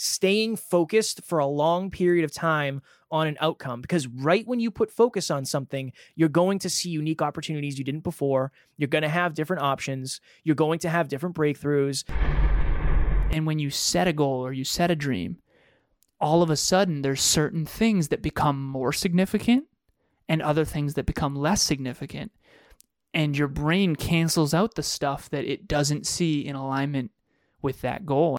staying focused for a long period of time on an outcome, because right when you put focus on something, you're going to see unique opportunities you didn't before. You're going to have different options. You're going to have different breakthroughs. And when you set a goal or you set a dream, all of a sudden there's certain things that become more significant and other things that become less significant. And your brain cancels out the stuff that it doesn't see in alignment with that goal.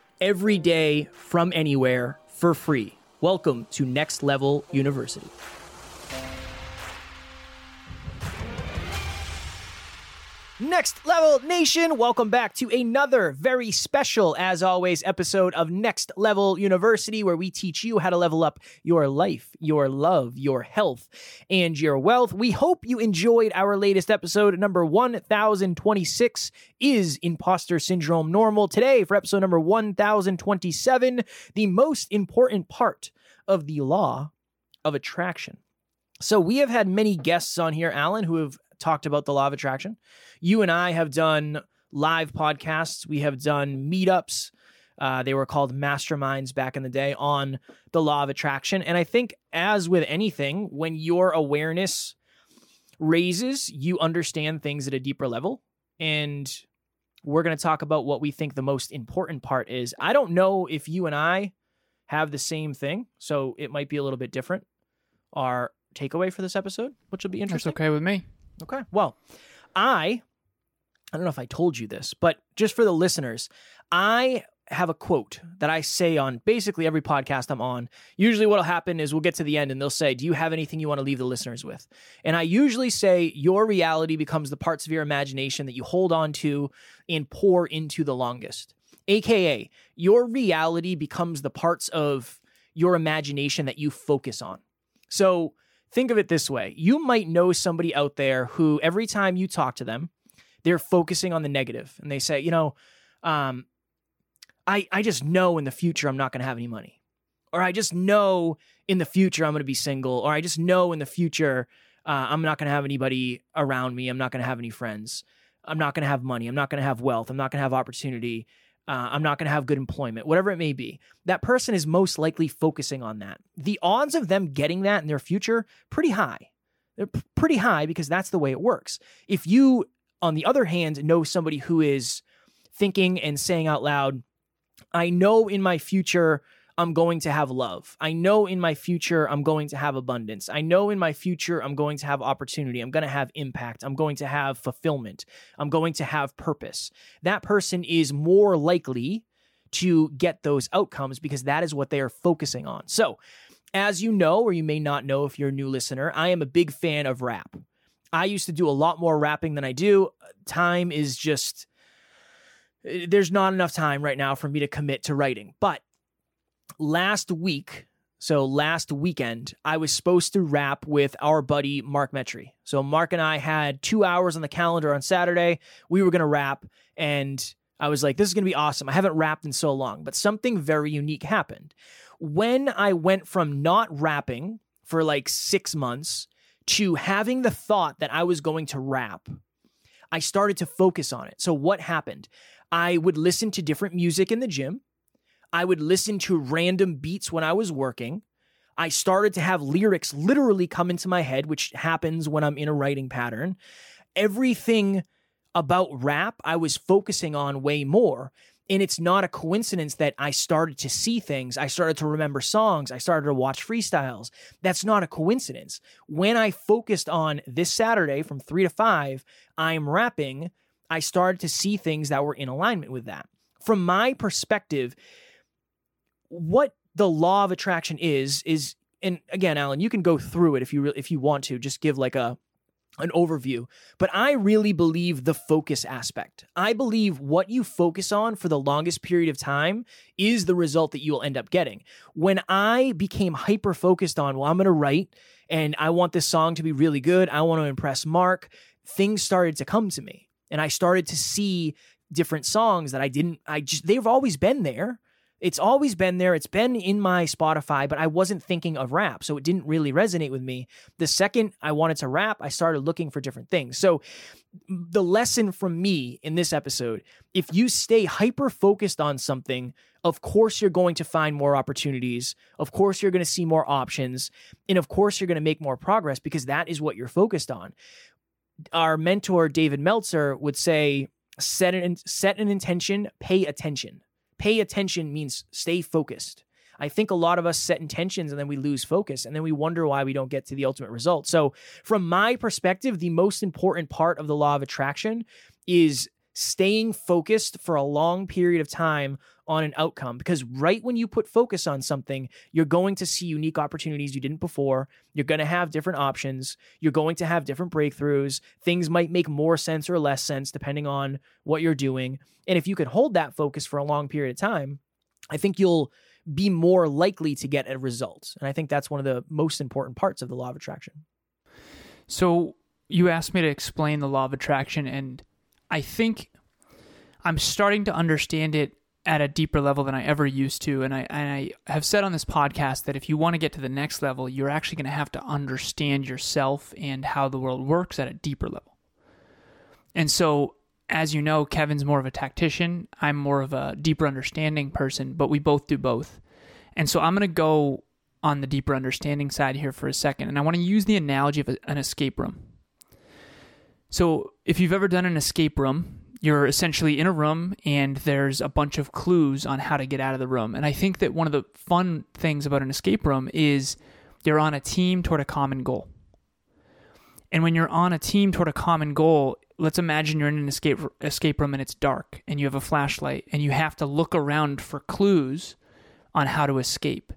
every day from anywhere for free. Welcome to Next Level University. Next Level Nation, welcome back to another very special, as always, episode of Next Level University, where we teach you how to level up your life, your love, your health, and your wealth. We hope you enjoyed our latest episode. Number 1026 is Imposter Syndrome Normal. Today, for episode number 1027, the most important part of the law of attraction. So we have had many guests on here, Alan, who have talked about the law of attraction. You and I have done live podcasts. We have done meetups. They were called masterminds back in the day on the law of attraction. And I think, as with anything, when your awareness raises, you understand things at a deeper level. And we're going to talk about what we think the most important part is. I don't know if you and I have the same thing, so it might be a little bit different, our takeaway for this episode, which will be interesting. That's okay with me. Okay. Well, I don't know if I told you this, but just for the listeners, I have a quote that I say on basically every podcast I'm on. Usually what'll happen is we'll get to the end and they'll say, do you have anything you want to leave the listeners with? And I usually say, your reality becomes the parts of your imagination that you hold on to and pour into the longest. AKA, your reality becomes the parts of your imagination that you focus on. So think of it this way. You might know somebody out there who every time you talk to them, they're focusing on the negative. And they say, you know, I just know in the future I'm not going to have any money. Or I just know in the future I'm going to be single. Or I just know in the future I'm not going to have anybody around me. I'm not going to have any friends. I'm not going to have money. I'm not going to have wealth. I'm not going to have opportunity. I'm not going to have good employment, whatever it may be. That person is most likely focusing on that. The odds of them getting that in their future, pretty high. They're pretty high because that's the way it works. If you, on the other hand, know somebody who is thinking and saying out loud, I know in my future I'm going to have love. I know in my future I'm going to have abundance. I know in my future I'm going to have opportunity. I'm going to have impact. I'm going to have fulfillment. I'm going to have purpose. That person is more likely to get those outcomes because that is what they are focusing on. So, as you know, or you may not know if you're a new listener, I am a big fan of rap. I used to do a lot more rapping than I do. Time is just, there's not enough time right now for me to commit to writing, but last weekend, I was supposed to rap with our buddy, Mark Metry. So Mark and I had 2 hours on the calendar on Saturday. We were going to rap, and I was like, this is going to be awesome. I haven't rapped in so long, but something very unique happened. When I went from not rapping for like 6 months to having the thought that I was going to rap, I started to focus on it. So what happened? I would listen to different music in the gym. I would listen to random beats when I was working. I started to have lyrics literally come into my head, which happens when I'm in a writing pattern. Everything about rap, I was focusing on way more. And it's not a coincidence that I started to see things. I started to remember songs. I started to watch freestyles. That's not a coincidence. When I focused on this Saturday from 3 to 5, I'm rapping, I started to see things that were in alignment with that. From my perspective, what the law of attraction is, and again, Alan, you can go through it if you want to, just give like a an overview, but I really believe the focus aspect. I believe what you focus on for the longest period of time is the result that you'll end up getting. When I became hyper-focused on, well, I'm going to write and I want this song to be really good, I want to impress Mark, things started to come to me. And I started to see different songs that they've always been there. It's always been there. It's been in my Spotify, but I wasn't thinking of rap, so it didn't really resonate with me. The second I wanted to rap, I started looking for different things. So the lesson from me in this episode, if you stay hyper-focused on something, of course you're going to find more opportunities. Of course you're going to see more options. And of course you're going to make more progress because that is what you're focused on. Our mentor, David Meltzer, would say, set an intention, pay attention. Pay attention means stay focused. I think a lot of us set intentions and then we lose focus and then we wonder why we don't get to the ultimate result. So from my perspective, the most important part of the law of attraction is staying focused for a long period of time on an outcome, because right when you put focus on something, you're going to see unique opportunities you didn't before. You're going to have different options. You're going to have different breakthroughs. Things might make more sense or less sense depending on what you're doing. And if you could hold that focus for a long period of time, I think you'll be more likely to get a result. And I think that's one of the most important parts of the law of attraction. So you asked me to explain the law of attraction, and I think I'm starting to understand it at a deeper level than I ever used to. And I have said on this podcast that if you want to get to the next level, you're actually going to have to understand yourself and how the world works at a deeper level. And so, as you know, Kevin's more of a tactician. I'm more of a deeper understanding person, but we both do both. And so I'm going to go on the deeper understanding side here for a second. And I want to use the analogy of an escape room. So if you've ever done an escape room, you're essentially in a room and there's a bunch of clues on how to get out of the room. And I think that one of the fun things about an escape room is you're on a team toward a common goal. And when you're on a team toward a common goal, let's imagine you're in an escape room and it's dark and you have a flashlight and you have to look around for clues on how to escape.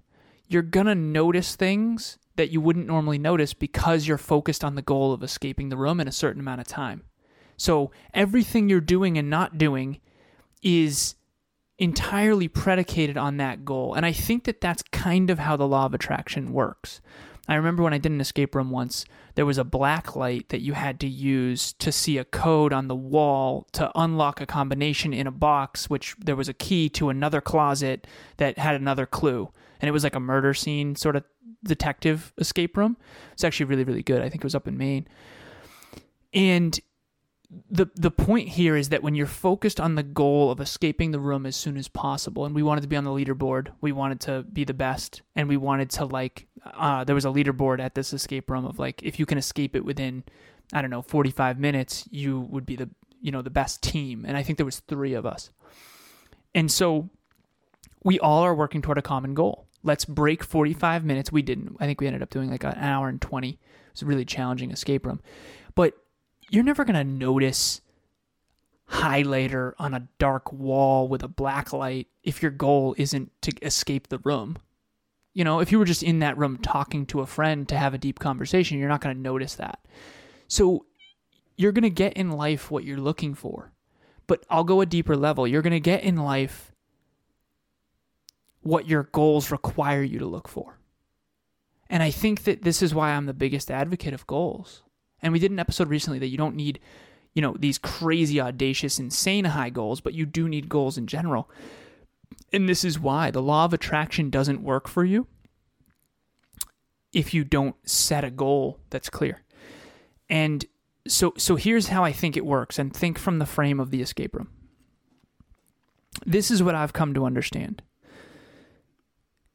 You're going to notice things that you wouldn't normally notice because you're focused on the goal of escaping the room in a certain amount of time. So everything you're doing and not doing is entirely predicated on that goal. And I think that that's kind of how the law of attraction works. I remember when I did an escape room once, there was a black light that you had to use to see a code on the wall to unlock a combination in a box, which there was a key to another closet that had another clue. And it was like a murder scene sort of detective escape room. It's actually really, really good. I think it was up in Maine. And the point here is that when you're focused on the goal of escaping the room as soon as possible, and we wanted to be on the leaderboard, we wanted to be the best, and we wanted to there was a leaderboard at this escape room of like, if you can escape it within, 45 minutes, you would be the best team. And I think there was 3 of us. And so we all are working toward a common goal. Let's break 45 minutes. We didn't. I think we ended up doing like an hour and 20. It was a really challenging escape room. But you're never going to notice highlighter on a dark wall with a black light if your goal isn't to escape the room. If you were just in that room talking to a friend to have a deep conversation, you're not going to notice that. So you're going to get in life what you're looking for. But I'll go a deeper level. You're going to get in life what your goals require you to look for. And I think that this is why I'm the biggest advocate of goals. And we did an episode recently that you don't need, these crazy, audacious, insane high goals, but you do need goals in general. And this is why the law of attraction doesn't work for you if you don't set a goal that's clear. And so here's how I think it works, and think from the frame of the escape room. This is what I've come to understand.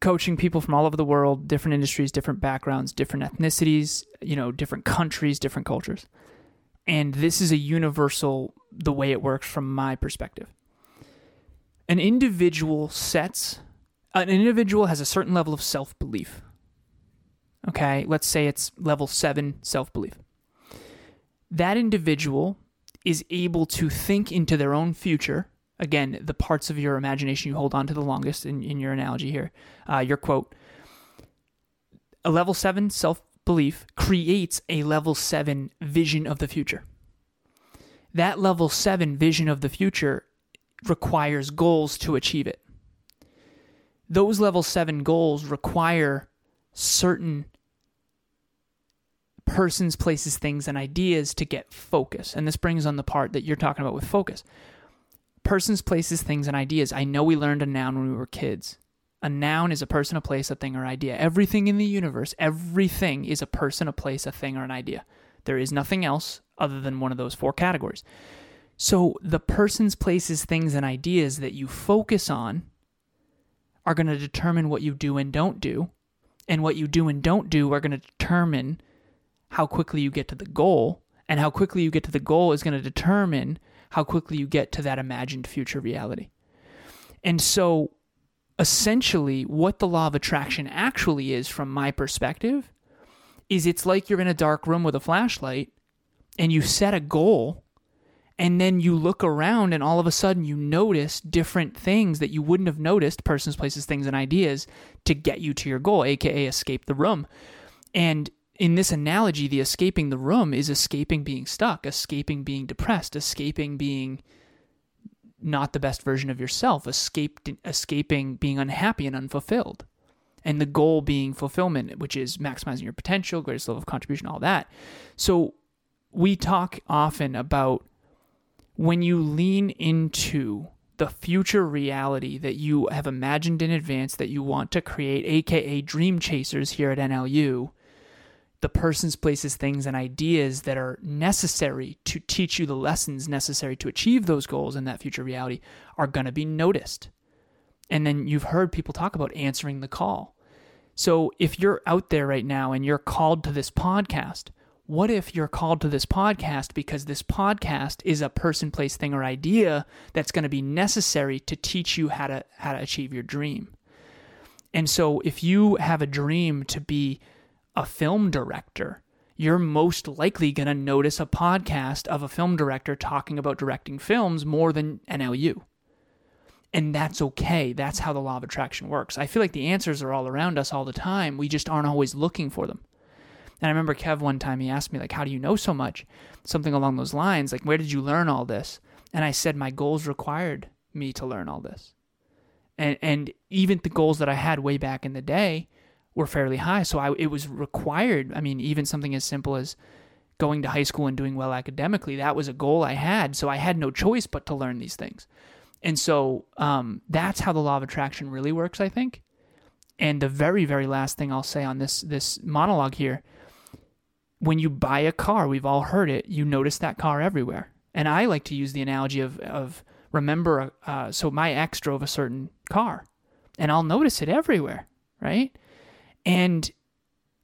Coaching people from all over the world, different industries, different backgrounds, different ethnicities, different countries, different cultures. And this is a universal, the way it works from my perspective. An individual has a certain level of self-belief. Okay, let's say it's level 7 self-belief. That individual is able to think into their own future. Again, the parts of your imagination you hold on to the longest in your analogy here, your quote. A level 7 self belief creates a level 7 vision of the future. That level 7 vision of the future requires goals to achieve it. Those level 7 goals require certain persons, places, things, and ideas to get focus. And this brings on the part that you're talking about with focus. Persons, places, things, and ideas. I know we learned a noun when we were kids. A noun is a person, a place, a thing, or idea. Everything in the universe, everything is a person, a place, a thing, or an idea. There is nothing else other than one of those four categories. So the persons, places, things, and ideas that you focus on are going to determine what you do and don't do. And what you do and don't do are going to determine how quickly you get to the goal. And how quickly you get to the goal is going to determine how quickly you get to that imagined future reality. And so essentially what the law of attraction actually is, from my perspective, is it's like you're in a dark room with a flashlight and you set a goal and then you look around and all of a sudden you notice different things that you wouldn't have noticed, persons, places, things, and ideas, to get you to your goal, aka escape the room. And in this analogy, the escaping the room is escaping being stuck, escaping being depressed, escaping being not the best version of yourself, escaping being unhappy and unfulfilled. And the goal being fulfillment, which is maximizing your potential, greatest level of contribution, all that. So we talk often about when you lean into the future reality that you have imagined in advance that you want to create, aka dream chasers here at NLU, the persons, places, things, and ideas that are necessary to teach you the lessons necessary to achieve those goals in that future reality are going to be noticed. And then you've heard people talk about answering the call. So if you're out there right now and you're called to this podcast, what if you're called to this podcast because this podcast is a person, place, thing, or idea that's going to be necessary to teach you how to achieve your dream? And so if you have a dream to be a film director, you're most likely going to notice a podcast of a film director talking about directing films more than NLU. And that's okay. That's how the law of attraction works. I feel like the answers are all around us all the time. We just aren't always looking for them. And I remember Kev one time, he asked me, like, how do you know so much? Something along those lines, like, where did you learn all this? And I said, my goals required me to learn all this. And even the goals that I had way back in the day were fairly high. So it was required. I mean, even something as simple as going to high school and doing well academically, that was a goal I had. So I had no choice but to learn these things. And so that's how the law of attraction really works, I think. And the very, very last thing I'll say on this monologue here, when you buy a car, we've all heard it, you notice that car everywhere. And I like to use the analogy of remember, so my ex drove a certain car and I'll notice it everywhere, right? And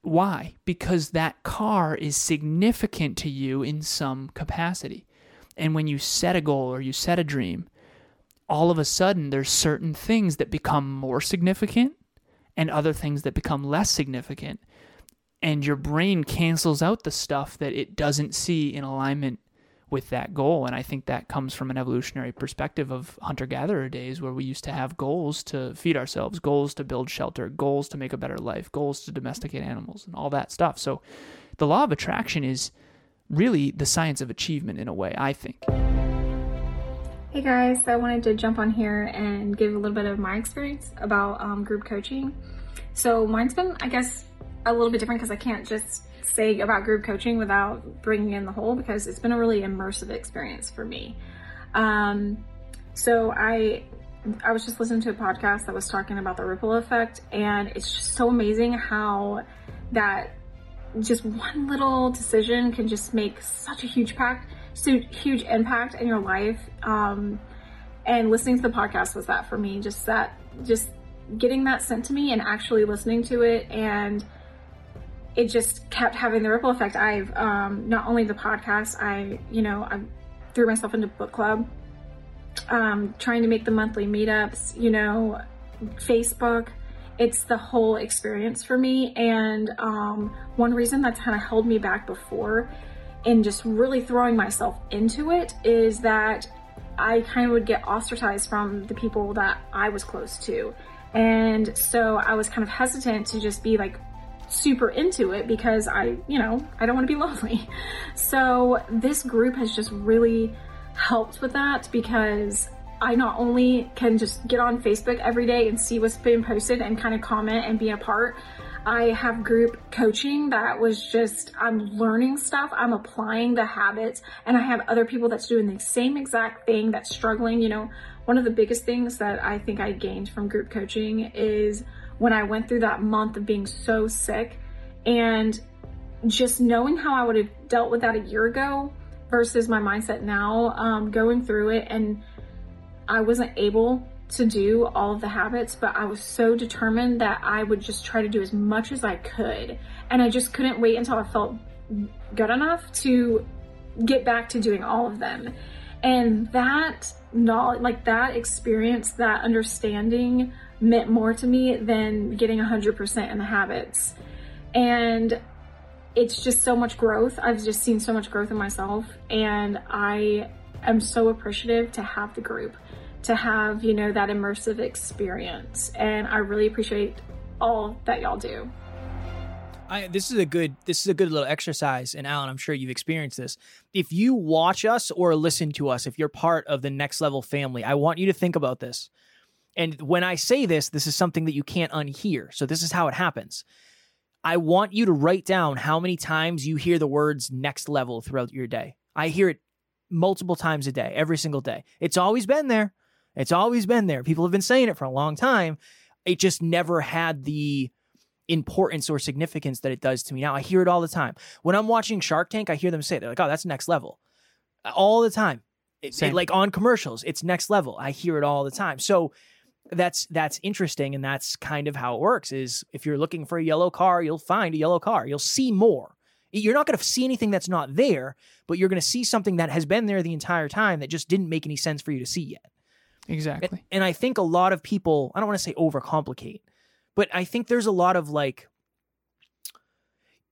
why? Because that car is significant to you in some capacity. And when you set a goal or you set a dream, all of a sudden there's certain things that become more significant and other things that become less significant. And your brain cancels out the stuff that it doesn't see in alignment with that goal. And I think that comes from an evolutionary perspective of hunter-gatherer days where we used to have goals to feed ourselves, goals to build shelter, goals to make a better life, goals to domesticate animals, and all that stuff. So the law of attraction is really the science of achievement in a way, I think. Hey guys, so I wanted to jump on here and give a little bit of my experience about group coaching. So mine's been, I guess, a little bit different because I can't just say about group coaching without bringing in the whole, because it's been a really immersive experience for me. So I was just listening to a podcast that was talking about the ripple effect, and it's just so amazing how that just one little decision can just make such a huge impact in your life. And listening to the podcast was that for me, just getting that sent to me and actually listening to it, and it just kept having the ripple effect. I've not only the podcast, I threw myself into book club, trying to make the monthly meetups, Facebook. It's the whole experience for me. And one reason that's kind of held me back before in just really throwing myself into it is that I kind of would get ostracized from the people that I was close to. And so I was kind of hesitant to just be like super into it because I don't want to be lonely. So this group has just really helped with that, because I not only can just get on Facebook every day and see what's been posted and kind of comment and be a part, I have group coaching that was just, I'm learning stuff, I'm applying the habits, and I have other people that's doing the same exact thing, that's struggling. You know, one of the biggest things that I think I gained from group coaching is when I went through that month of being so sick, and just knowing how I would have dealt with that a year ago versus my mindset now, going through it, and I wasn't able to do all of the habits, but I was so determined that I would just try to do as much as I could. And I just couldn't wait until I felt good enough to get back to doing all of them. And that knowledge, like that experience, that understanding meant more to me than getting 100% in the habits. And it's just so much growth. I've just seen so much growth in myself, and I am so appreciative to have the group, to have, you know, that immersive experience. And I really appreciate all that y'all do. This is a good little exercise. And Alan, I'm sure you've experienced this. If you watch us or listen to us, if you're part of the Next Level family, I want you to think about this. And when I say this, this is something that you can't unhear. So this is how it happens. I want you to write down how many times you hear the words next level throughout your day. I hear it multiple times a day, every single day. It's always been there. It's always been there. People have been saying it for a long time. It just never had the importance or significance that it does to me now. I hear it all the time. When I'm watching Shark Tank, I hear them say it. They're like, oh, that's next level. All the time. Like on commercials, it's next level. I hear it all the time. So that's interesting. And that's kind of how it works is if you're looking for a yellow car, you'll find a yellow car. You'll see more. You're not going to see anything that's not there, but you're going to see something that has been there the entire time that just didn't make any sense for you to see yet. Exactly. And I think a lot of people, I don't want to say overcomplicate, but I think there's a lot of like,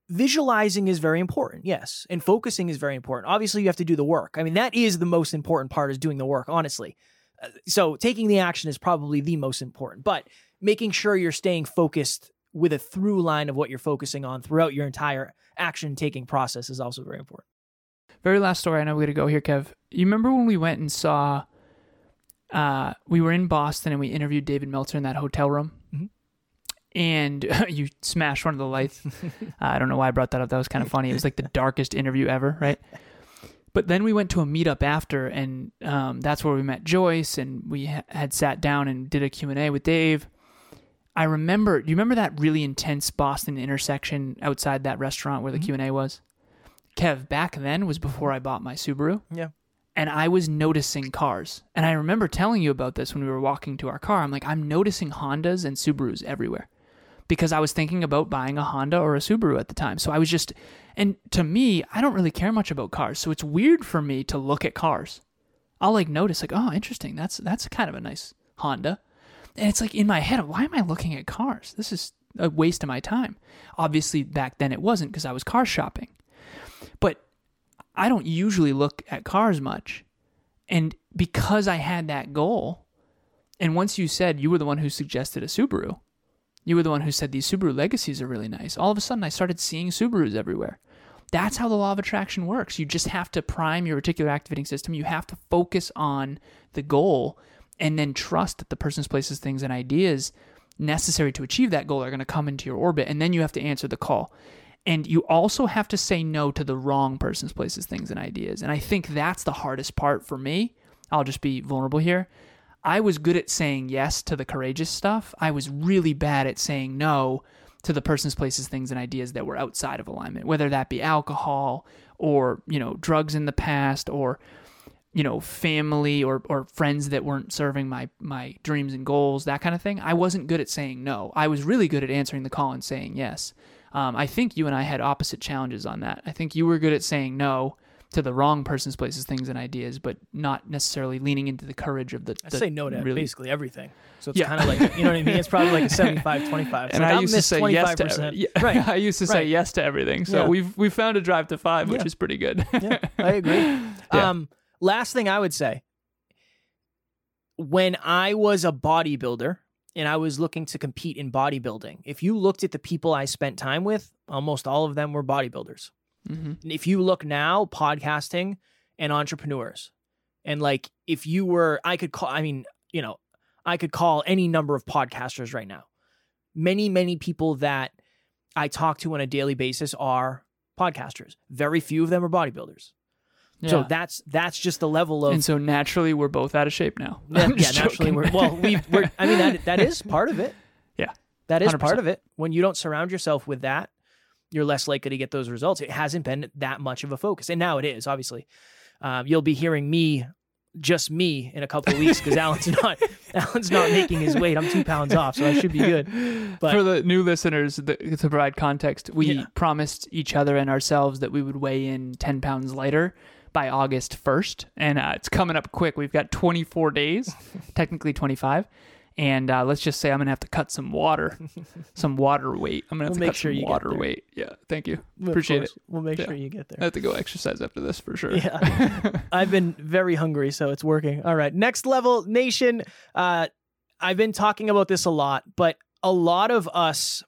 visualizing is very important. Yes. And focusing is very important. Obviously you have to do the work. I mean, that is the most important part, is doing the work, honestly. So taking the action is probably the most important, but making sure you're staying focused with a through line of what you're focusing on throughout your entire action-taking process is also very important. Very last story. I know we got to go here, Kev. You remember when we went and saw, we were in Boston and we interviewed David Meltzer in that hotel room? Mm-hmm. And you smashed one of the lights. I don't know why I brought that up. That was kind of funny. It was like the darkest interview ever, right? But then we went to a meetup after, and that's where we met Joyce, and we had sat down and did a Q&A with Dave. I remember, do you remember that really intense Boston intersection outside that restaurant where the mm-hmm. Q&A was? Kev, back then was before I bought my Subaru. Yeah. And I was noticing cars. And I remember telling you about this when we were walking to our car. I'm like, I'm noticing Hondas and Subarus everywhere because I was thinking about buying a Honda or a Subaru at the time. So I was just, and to me, I don't really care much about cars. So it's weird for me to look at cars. I'll like notice like, oh, interesting. That's kind of a nice Honda. And it's like in my head, why am I looking at cars? This is a waste of my time. Obviously, back then it wasn't because I was car shopping. But I don't usually look at cars much. And because I had that goal, and once you said you were the one who suggested a Subaru, you were the one who said these Subaru Legacies are really nice, all of a sudden I started seeing Subarus everywhere. That's how the law of attraction works. You just have to prime your reticular activating system. You have to focus on the goal, and then trust that the person's places, things, and ideas necessary to achieve that goal are going to come into your orbit, and then you have to answer the call. And you also have to say no to the wrong person's places, things, and ideas. And I think that's the hardest part for me. I'll just be vulnerable here. I was good at saying yes to the courageous stuff. I was really bad at saying no to the person's places, things, and ideas that were outside of alignment, whether that be alcohol or, you know, drugs in the past, or you know, family or friends that weren't serving my dreams and goals, that kind of thing. I wasn't good at saying no. I was really good at answering the call and saying yes. I think you and I had opposite challenges on that. I think you were good at saying no to the wrong person's places, things, and ideas, but not necessarily leaning into the courage of the... I say no to really... basically everything. So it's kind of like, you know what I mean? It's probably like a 75-25. And I used to say yes to everything. Right. I used to say yes to everything. So we've found a drive to 5, which is pretty good. Yeah, I agree. Last thing I would say, when I was a bodybuilder and I was looking to compete in bodybuilding, if you looked at the people I spent time with, almost all of them were bodybuilders. Mm-hmm. And if you look now, podcasting and entrepreneurs. And like, if you were, I could call any number of podcasters right now. Many, many people that I talk to on a daily basis are podcasters. Very few of them are bodybuilders. Yeah. So that's just the level of, and so naturally we're both out of shape now. Naturally we're. I mean, that is part of it. Yeah, that is 100%. Part of it. When you don't surround yourself with that, you're less likely to get those results. It hasn't been that much of a focus, and now it is. Obviously, you'll be hearing me in a couple of weeks because Alan's not making his weight. I'm 2 pounds off, so I should be good. But for the new listeners, to provide context, we promised each other and ourselves that we would weigh in 10 pounds lighter by August 1st, and it's coming up quick. We've got 24 days, technically 25, and let's just say I'm gonna have to cut some water weight. I'm gonna have to cut some water weight. Yeah, thank you, appreciate it. We'll make sure you get there. I have to go exercise after this for sure. Yeah, I've been very hungry, so it's working. All right, Next Level Nation. I've been talking about this a lot, but a lot of us,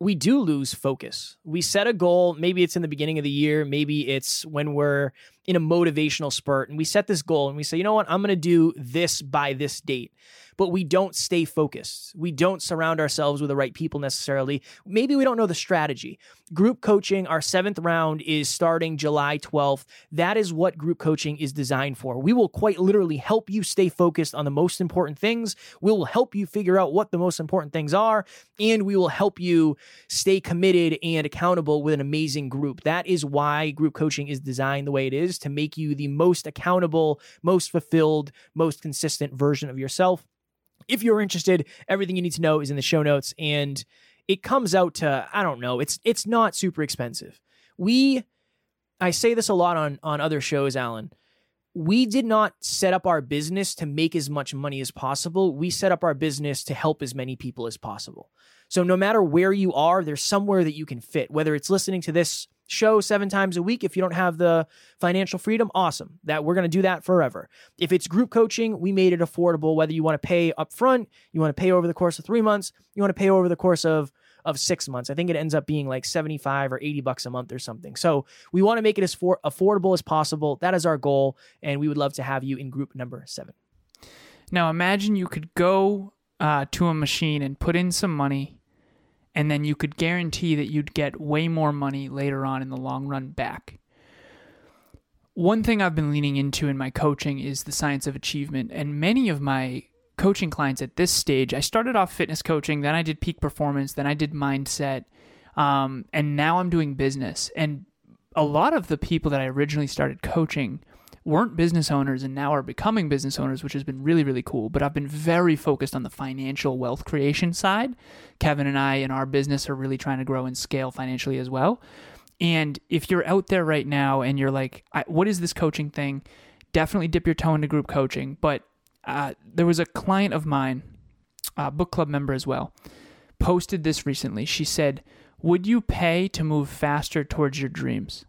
we do lose focus. We set a goal. Maybe it's in the beginning of the year. Maybe it's when we're in a motivational spurt and we set this goal and we say, you know what, I'm going to do this by this date, but we don't stay focused. We don't surround ourselves with the right people necessarily. Maybe we don't know the strategy. Group coaching, our 7th round is starting July 12th. That is what group coaching is designed for. We will quite literally help you stay focused on the most important things. We will help you figure out what the most important things are, and we will help you stay committed and accountable with an amazing group. That is why group coaching is designed the way it is, to make you the most accountable, most fulfilled, most consistent version of yourself. If you're interested, everything you need to know is in the show notes, and it comes out to, I don't know, it's not super expensive. I say this a lot on other shows, Alan. We did not set up our business to make as much money as possible. We set up our business to help as many people as possible. So no matter where you are, there's somewhere that you can fit, whether it's listening to this show 7 times a week. If you don't have the financial freedom, awesome. That we're going to do that forever. If it's group coaching, we made it affordable, whether you want to pay up front, you want to pay over the course of 3 months, you want to pay over the course of 6 months. I think it ends up being like $75 or $80 a month or something. So we want to make it as affordable as possible. That is our goal, and we would love to have you in group number 7. Now imagine you could go to a machine and put in some money, and then you could guarantee that you'd get way more money later on in the long run back. One thing I've been leaning into in my coaching is the science of achievement. And many of my coaching clients at this stage, I started off fitness coaching, then I did peak performance, then I did mindset, and now I'm doing business. And a lot of the people that I originally started coaching weren't business owners and now are becoming business owners, which has been really, really cool. But I've been very focused on the financial wealth creation side. Kevin and I in our business are really trying to grow and scale financially as well. And if you're out there right now and you're like, what is this coaching thing? Definitely dip your toe into group coaching. But there was a client of mine, a book club member as well, posted this recently. She said, would you pay to move faster towards your dreams?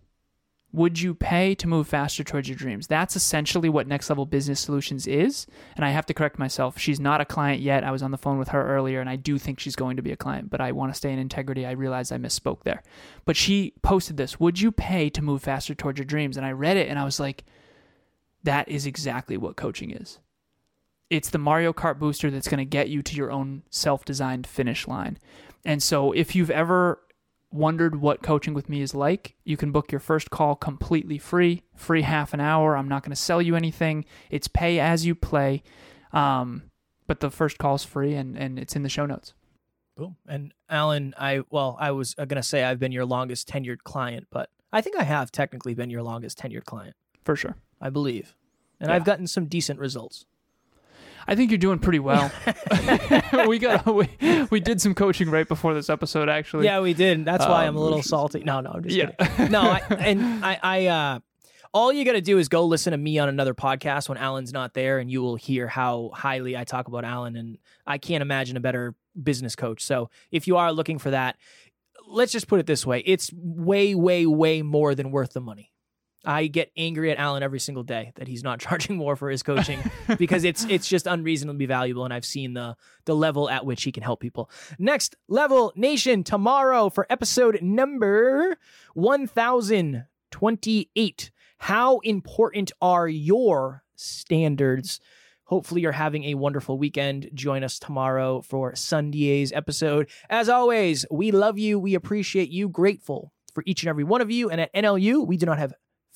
Would you pay to move faster towards your dreams? That's essentially what Next Level Business Solutions is. And I have to correct myself. She's not a client yet. I was on the phone with her earlier, and I do think she's going to be a client, but I want to stay in integrity. I realize I misspoke there. But she posted this, would you pay to move faster towards your dreams? And I read it, and I was like, that is exactly what coaching is. It's the Mario Kart booster that's going to get you to your own self-designed finish line. And so if you've ever wondered what coaching with me is like, you can book your first call completely free half an hour. I'm not going to sell you anything. It's pay as you play. But the first call is free, and it's in the show notes. Boom. And Alan, I was going to say I've been your longest tenured client, but I think I have technically been your longest tenured client. For sure. I believe. And yeah. I've gotten some decent results. I think you're doing pretty well. We did some coaching right before this episode, actually. Yeah, we did. That's why I'm a little salty. No, I'm just kidding. No, I all you got to do is go listen to me on another podcast when Alan's not there, and you will hear how highly I talk about Alan, and I can't imagine a better business coach. So if you are looking for that, let's just put it this way. It's way, way, way more than worth the money. I get angry at Alan every single day that he's not charging more for his coaching because it's just unreasonably valuable. And I've seen the level at which he can help people. Next Level Nation, tomorrow for episode number 1028. How important are your standards? Hopefully you're having a wonderful weekend. Join us tomorrow for Sunday's episode. As always, we love you. We appreciate you. Grateful for each and every one of you. And at NLU, we do not have